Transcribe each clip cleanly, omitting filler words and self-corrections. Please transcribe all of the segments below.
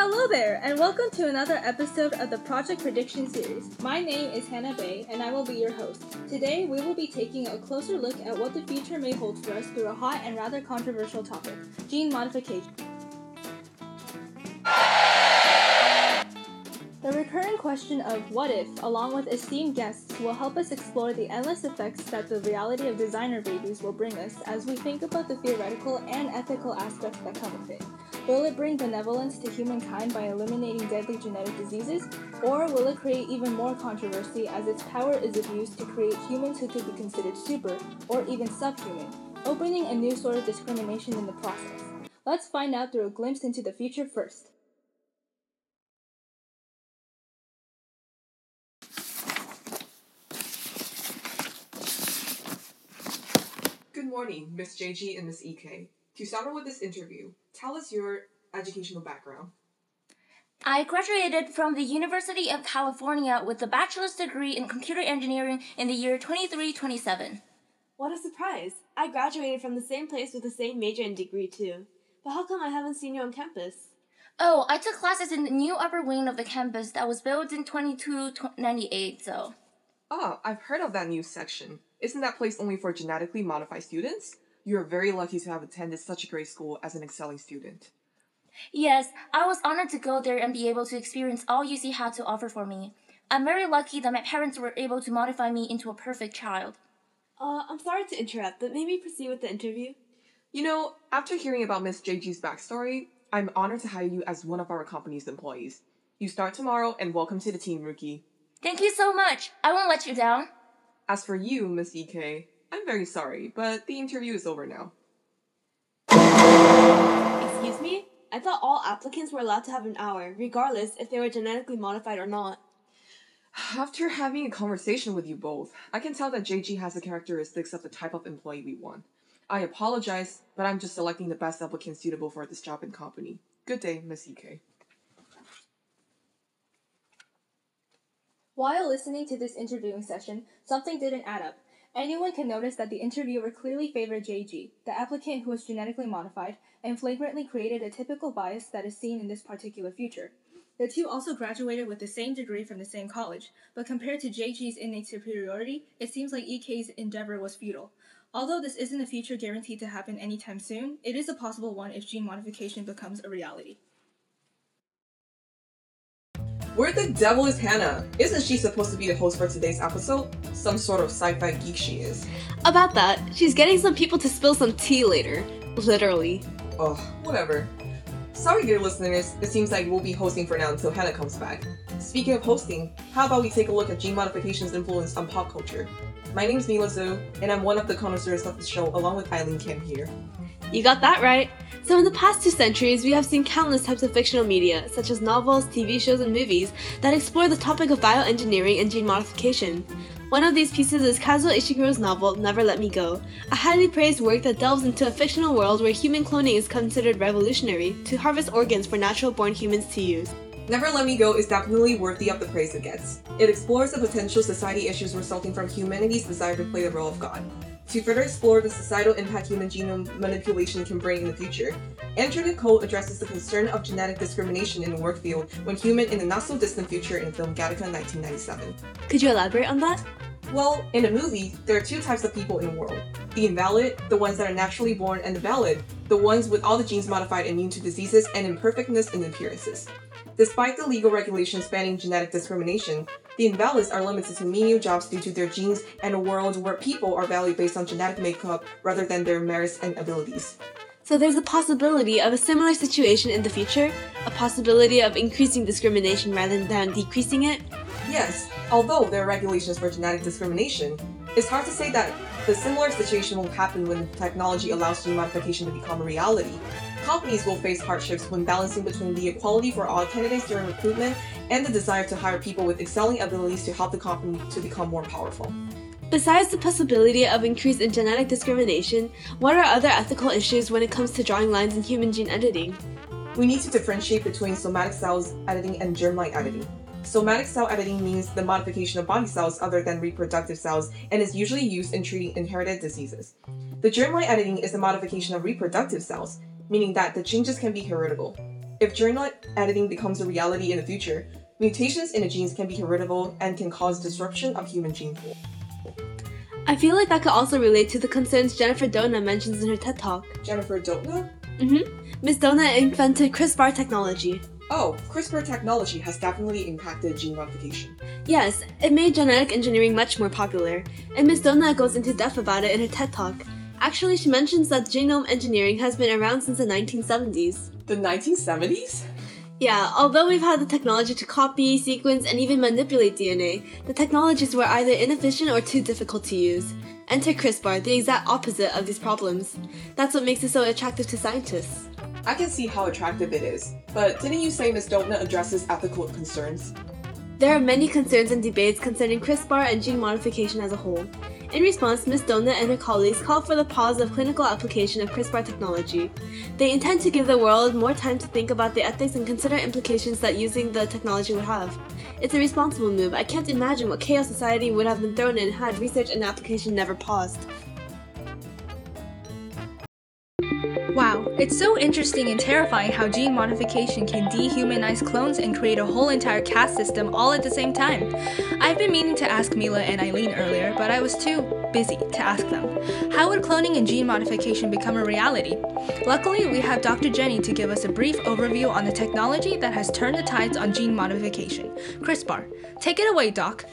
Hello there, and welcome to another episode of the Project Prediction Series. My name is Hannah Bay, and I will be your host. Today, we will be taking a closer look at what the future may hold for us through a hot and rather controversial topic, gene modification. The recurring question of what if, along with esteemed guests, will help us explore the endless effects that the reality of designer babies will bring us as we think about the theoretical and ethical aspects that come with it. Will it bring benevolence to humankind by eliminating deadly genetic diseases, or will it create even more controversy as its power is abused to create humans who could be considered super, or even subhuman, opening a new sort of discrimination in the process? Let's find out through a glimpse into the future first. Good morning, Miss JG and Miss EK. To start off with this interview, tell us your educational background. I graduated from the University of California with a bachelor's degree in computer engineering in the year 2327. What a surprise! I graduated from the same place with the same major and degree too. But how come I haven't seen you on campus? Oh, I took classes in the new upper wing of the campus that was built in 2298, so... Oh, I've heard of that new section. Isn't that place only for genetically modified students? You are very lucky to have attended such a great school as an excelling student. Yes, I was honored to go there and be able to experience all UC had to offer for me. I'm very lucky that my parents were able to modify me into a perfect child. I'm sorry to interrupt, but may we proceed with the interview? You know, after hearing about Miss JG's backstory, I'm honored to hire you as one of our company's employees. You start tomorrow, and welcome to the team, Rookie. Thank you so much. I won't let you down. As for you, Miss EK, I'm very sorry, but the interview is over now. Excuse me? I thought all applicants were allowed to have an hour, regardless if they were genetically modified or not. After having a conversation with you both, I can tell that JG has the characteristics of the type of employee we want. I apologize, but I'm just selecting the best applicant suitable for this job and company. Good day, Miss EK. While listening to this interviewing session, something didn't add up. Anyone can notice that the interviewer clearly favored JG, the applicant who was genetically modified, and flagrantly created a typical bias that is seen in this particular future. The two also graduated with the same degree from the same college, but compared to JG's innate superiority, it seems like EK's endeavor was futile. Although this isn't a future guaranteed to happen anytime soon, it is a possible one if gene modification becomes a reality. Where the devil is Hannah? Isn't she supposed to be the host for today's episode? Some sort of sci-fi geek she is. About that, she's getting some people to spill some tea later. Literally. Oh, whatever. Sorry, dear listeners, it seems like we'll be hosting for now until Hannah comes back. Speaking of hosting, how about we take a look at gene modification's influence on pop culture? My name's Mila Zhu, and I'm one of the connoisseurs of the show along with Eileen Kim here. You got that right. So in the past 2 centuries, we have seen countless types of fictional media, such as novels, TV shows, and movies, that explore the topic of bioengineering and gene modification. One of these pieces is Kazuo Ishiguro's novel, Never Let Me Go, a highly praised work that delves into a fictional world where human cloning is considered revolutionary to harvest organs for natural-born humans to use. Never Let Me Go is definitely worthy of the praise it gets. It explores the potential society issues resulting from humanity's desire to play the role of God. To further explore the societal impact human genome manipulation can bring in the future, Andrew Nicole addresses the concern of genetic discrimination in the work field when human in the not-so-distant future in the film Gattaca 1997. Could you elaborate on that? Well, in a movie, there are 2 types of people in the world. The invalid, the ones that are naturally born, and the valid, the ones with all the genes modified immune to diseases and imperfectness in appearances. Despite the legal regulations banning genetic discrimination, the invalids are limited to menial jobs due to their genes and a world where people are valued based on genetic makeup rather than their merits and abilities. So there's a possibility of a similar situation in the future? A possibility of increasing discrimination rather than decreasing it? Yes, although there are regulations for genetic discrimination, it's hard to say that the similar situation will happen when technology allows gene modification to become a reality. Companies will face hardships when balancing between the equality for all candidates during recruitment and the desire to hire people with excelling abilities to help the company to become more powerful. Besides the possibility of increase in genetic discrimination, what are other ethical issues when it comes to drawing lines in human gene editing? We need to differentiate between somatic cells editing and germline editing. Somatic cell editing means the modification of body cells other than reproductive cells and is usually used in treating inherited diseases. The germline editing is the modification of reproductive cells, meaning that the changes can be heritable. If journal editing becomes a reality in the future, mutations in the genes can be heritable and can cause disruption of human gene pool. I feel like that could also relate to the concerns Jennifer Doudna mentions in her TED Talk. Jennifer Doudna? Mm-hmm. Ms. Doudna invented CRISPR technology. Oh, CRISPR technology has definitely impacted gene modification. Yes, it made genetic engineering much more popular, and Ms. Doudna goes into depth about it in her TED Talk. Actually, she mentions that genome engineering has been around since the 1970s. The 1970s? Yeah, although we've had the technology to copy, sequence, and even manipulate DNA, the technologies were either inefficient or too difficult to use. Enter CRISPR, the exact opposite of these problems. That's what makes it so attractive to scientists. I can see how attractive it is, but didn't you say Ms. Doudna addresses ethical concerns? There are many concerns and debates concerning CRISPR and gene modification as a whole. In response, Ms. Doudna and her colleagues called for the pause of clinical application of CRISPR technology. They intend to give the world more time to think about the ethics and consider implications that using the technology would have. It's a responsible move. I can't imagine what chaos society would have been thrown in had research and application never paused. Wow, it's so interesting and terrifying how gene modification can dehumanize clones and create a whole entire caste system all at the same time. I've been meaning to ask Mila and Eileen earlier, but I was too busy to ask them. How would cloning and gene modification become a reality? Luckily, we have Dr. Jenny to give us a brief overview on the technology that has turned the tides on gene modification, CRISPR. Take it away, Doc.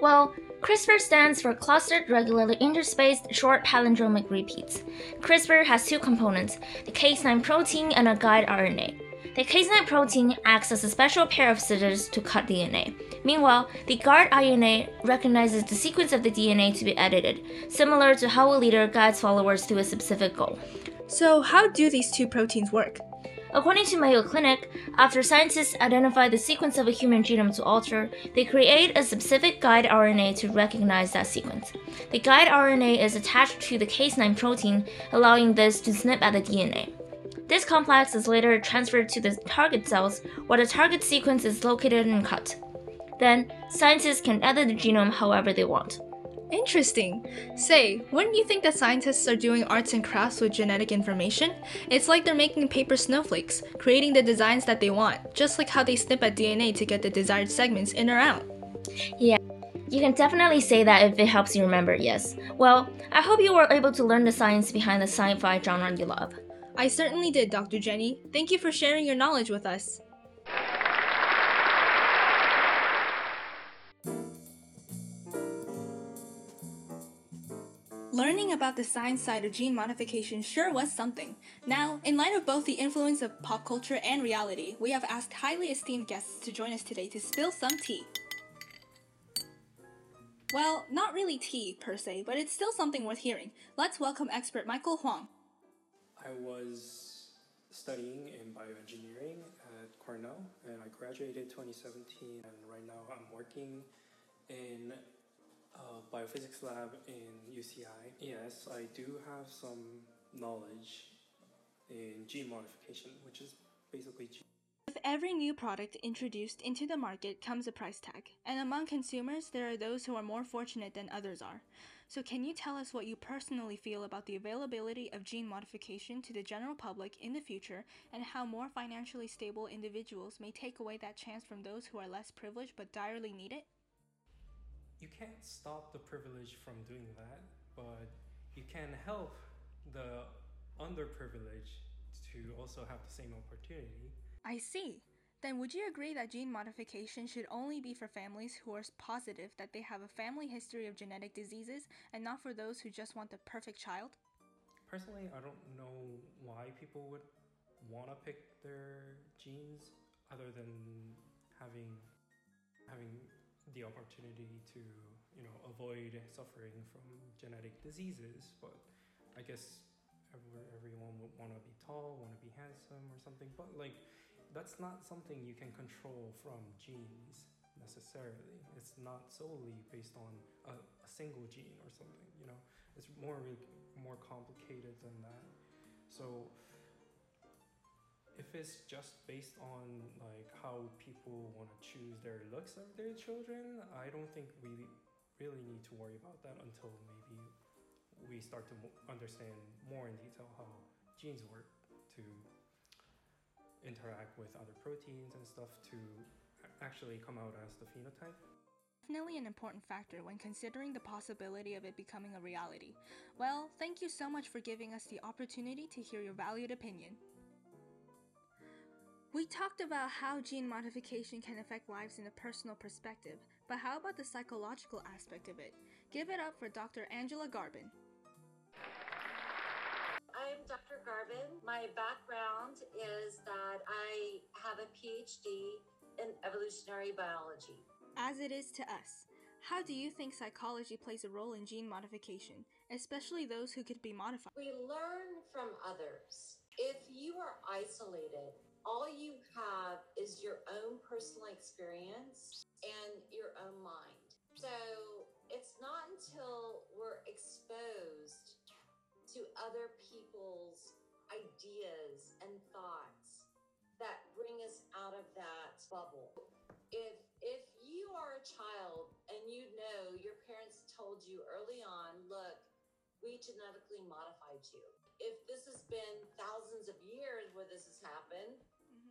Well, CRISPR stands for Clustered Regularly Interspaced Short Palindromic Repeats. CRISPR has two components, the Cas9 protein and a guide RNA. The Cas9 protein acts as a special pair of scissors to cut DNA. Meanwhile, the guide RNA recognizes the sequence of the DNA to be edited, similar to how a leader guides followers to a specific goal. So how do these two proteins work? According to Mayo Clinic, after scientists identify the sequence of a human genome to alter, they create a specific guide RNA to recognize that sequence. The guide RNA is attached to the Cas9 protein, allowing this to snip at the DNA. This complex is later transferred to the target cells, where the target sequence is located and cut. Then, scientists can edit the genome however they want. Interesting. Say, wouldn't you think that scientists are doing arts and crafts with genetic information? It's like they're making paper snowflakes, creating the designs that they want, just like how they snip at DNA to get the desired segments in or out. Yeah, you can definitely say that if it helps you remember, yes. Well, I hope you were able to learn the science behind the sci-fi genre you love. I certainly did, Dr. Jenny. Thank you for sharing your knowledge with us. Learning about the science side of gene modification sure was something. Now, in light of both the influence of pop culture and reality, we have asked highly esteemed guests to join us today to spill some tea. Well, not really tea, per se, but it's still something worth hearing. Let's welcome expert Michael Huang. I was studying in bioengineering at Cornell, and I graduated 2017, and right now I'm working in biophysics lab in UCI. Yes, I do have some knowledge in gene modification, which is basically gene. With every new product introduced into the market comes a price tag, and among consumers, there are those who are more fortunate than others are. So can you tell us what you personally feel about the availability of gene modification to the general public in the future, and how more financially stable individuals may take away that chance from those who are less privileged but direly need it? You can't stop the privileged from doing that, but you can help the underprivileged to also have the same opportunity. I see. Then would you agree that gene modification should only be for families who are positive that they have a family history of genetic diseases and not for those who just want the perfect child? Personally, I don't know why people would want to pick their genes other than having the opportunity to, avoid suffering from genetic diseases, but I guess everyone would want to be tall, want to be handsome or something, but that's not something you can control from genes necessarily. It's not solely based on a single gene or something, It's more complicated than that. So if it's just based on how people want to choose their looks of their children, I don't think we really need to worry about that until maybe we start to understand more in detail how genes work to interact with other proteins and stuff to actually come out as the phenotype. Definitely an important factor when considering the possibility of it becoming a reality. Well, thank you so much for giving us the opportunity to hear your valued opinion. We talked about how gene modification can affect lives in a personal perspective, but how about the psychological aspect of it? Give it up for Dr. Angela Garbin. I'm Dr. Garbin. My background is that I have a PhD in evolutionary biology. As it is to us, how do you think psychology plays a role in gene modification, especially those who could be modified? We learn from others. If you are isolated, all you have is your own personal experience and your own mind. So it's not until we're exposed to other people's ideas and thoughts that bring us out of that bubble. If you are a child and you know your parents told you early on, look, we genetically modified you. If this has been thousands of years where this has happened,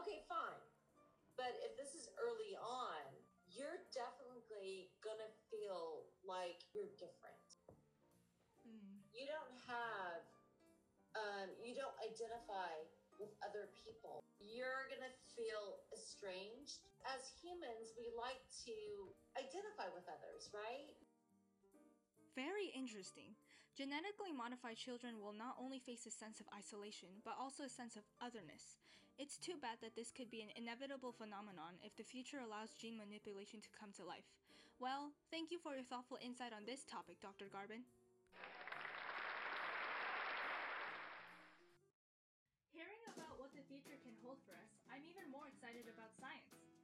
okay, fine. But if this is early on, you're definitely gonna feel like you're different. You don't have, you don't identify with other people. You're gonna feel estranged. As humans, we like to identify with others, right? Very interesting. Genetically modified children will not only face a sense of isolation, but also a sense of otherness. It's too bad that this could be an inevitable phenomenon if the future allows gene manipulation to come to life. Well, thank you for your thoughtful insight on this topic, Dr. Garbin. Hearing about what the future can hold for us, I'm even more excited about science.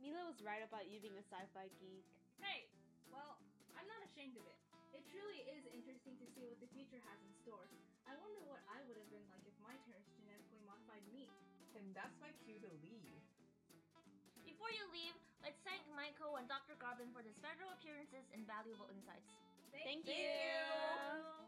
Mila was right about you being a sci-fi geek. Hey, well, I'm not ashamed of it. It truly is interesting to see what the future has in store. I wonder what I would have been like if my parents genetically modified me. And that's my cue to leave. Before you leave, let's thank Michael and Dr. Garbin for their special appearances and valuable insights. Thank you!